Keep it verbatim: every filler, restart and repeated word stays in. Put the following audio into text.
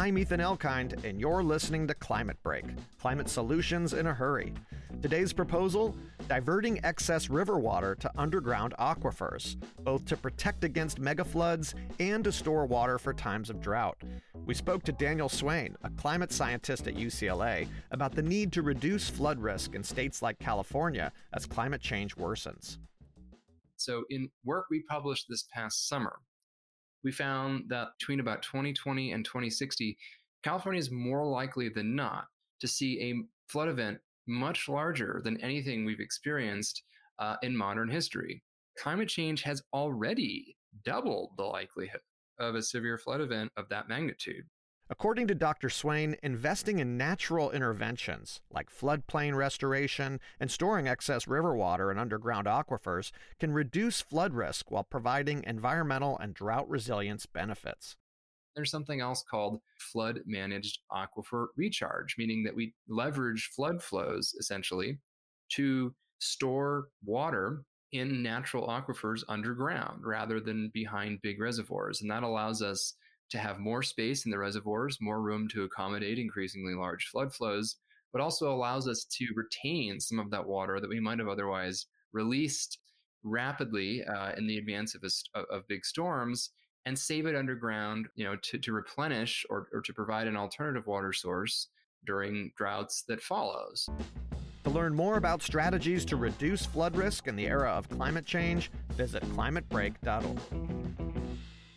I'm Ethan Elkind, and you're listening to Climate Break, climate solutions in a hurry. Today's proposal, diverting excess river water to underground aquifers, both to protect against mega floods and to store water for times of drought. We spoke to Daniel Swain, a climate scientist at U C L A, about the need to reduce flood risk in states like California as climate change worsens. So in work we published this past summer, we found that between about twenty twenty and twenty sixty, California is more likely than not to see a flood event much larger than anything we've experienced uh, in modern history. Climate change has already doubled the likelihood of a severe flood event of that magnitude. According to Doctor Swain, investing in natural interventions like floodplain restoration and storing excess river water in underground aquifers can reduce flood risk while providing environmental and drought resilience benefits. There's something else called flood-managed aquifer recharge, meaning that we leverage flood flows, essentially, to store water in natural aquifers underground rather than behind big reservoirs. And that allows us to have more space in the reservoirs, more room to accommodate increasingly large flood flows, but also allows us to retain some of that water that we might have otherwise released rapidly uh, in the advance of, a, of big storms and save it underground, you know, to, to replenish or, or to provide an alternative water source during droughts that follows. To learn more about strategies to reduce flood risk in the era of climate change, visit climate break dot org.